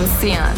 with Sion.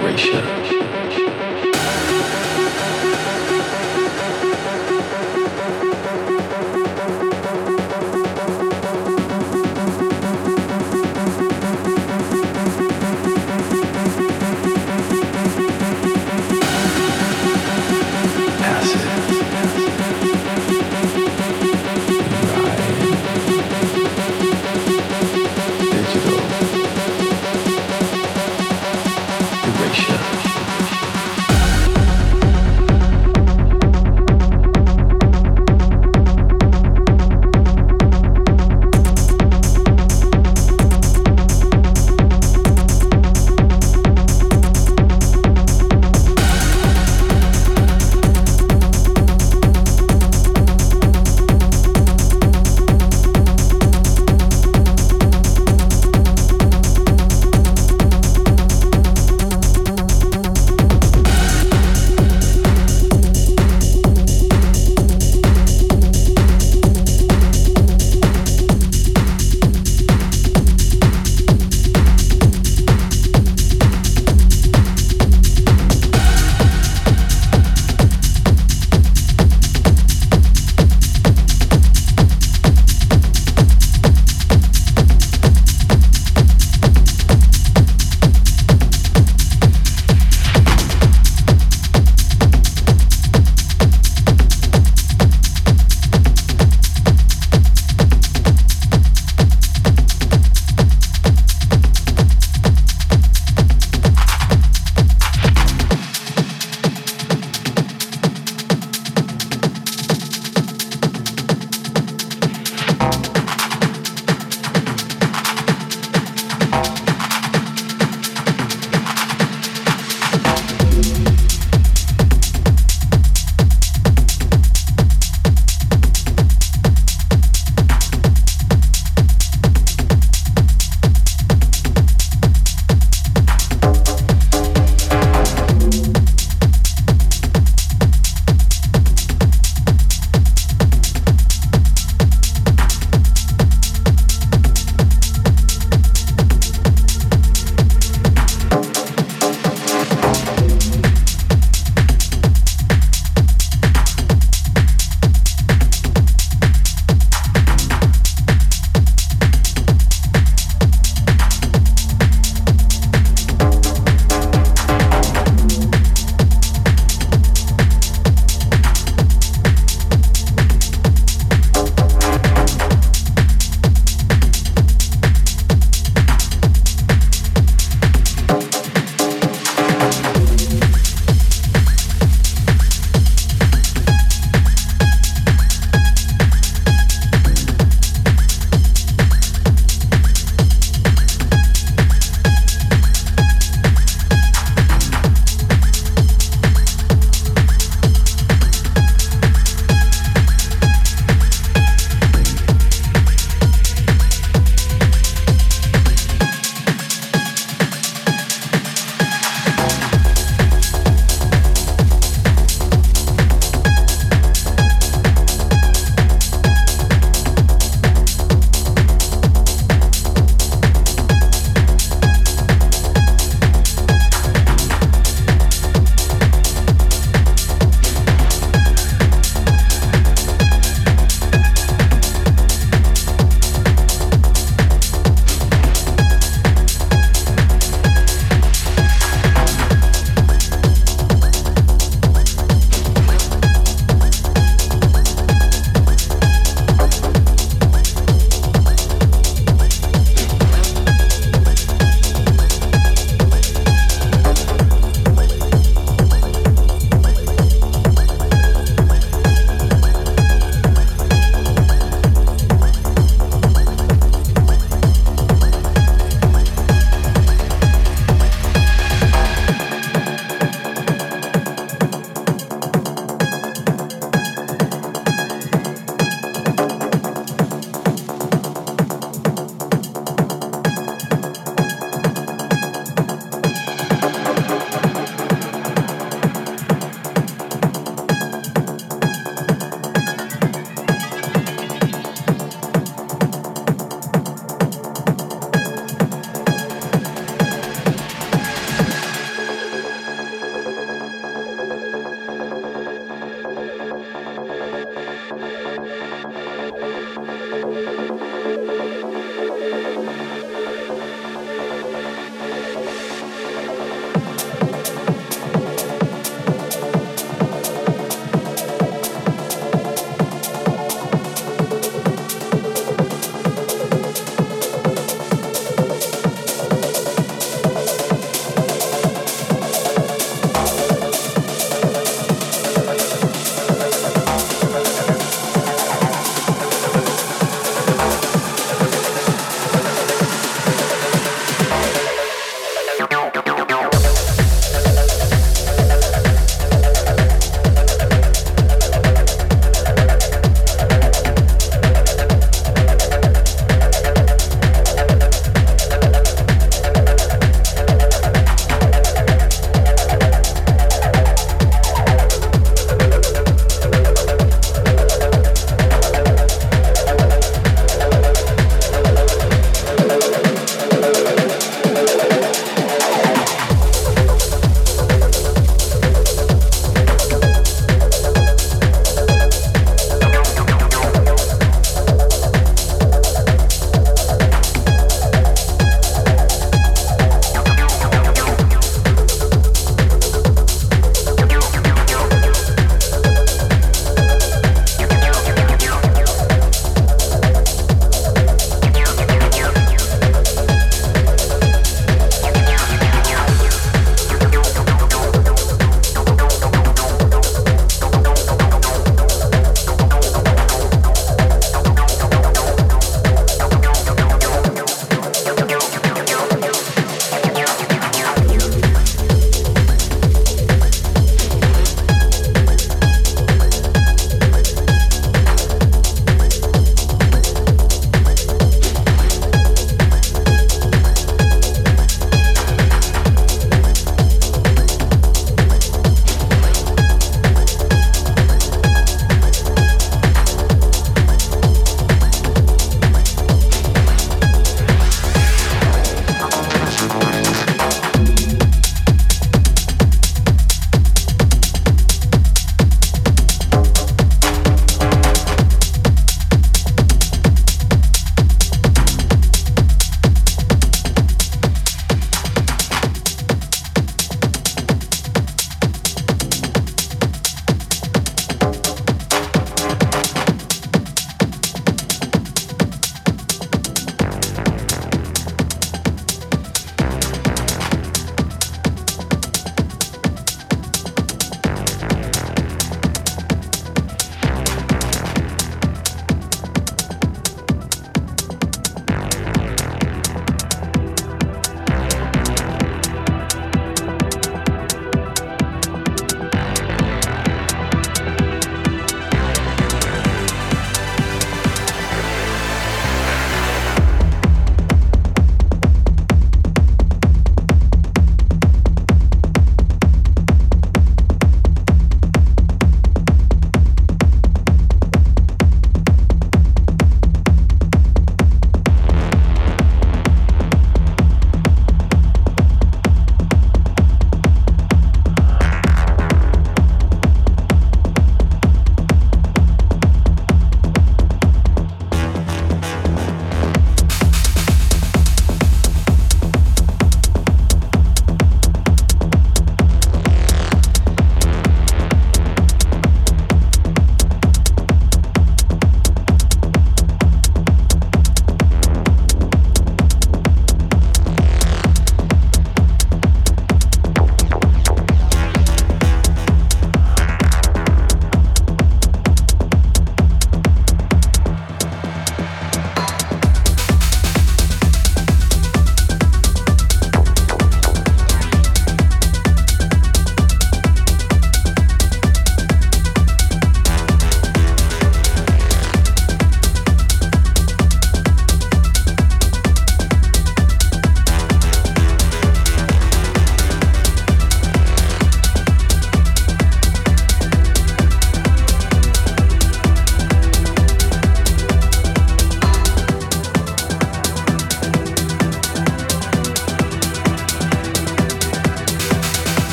generation. Digital erasure.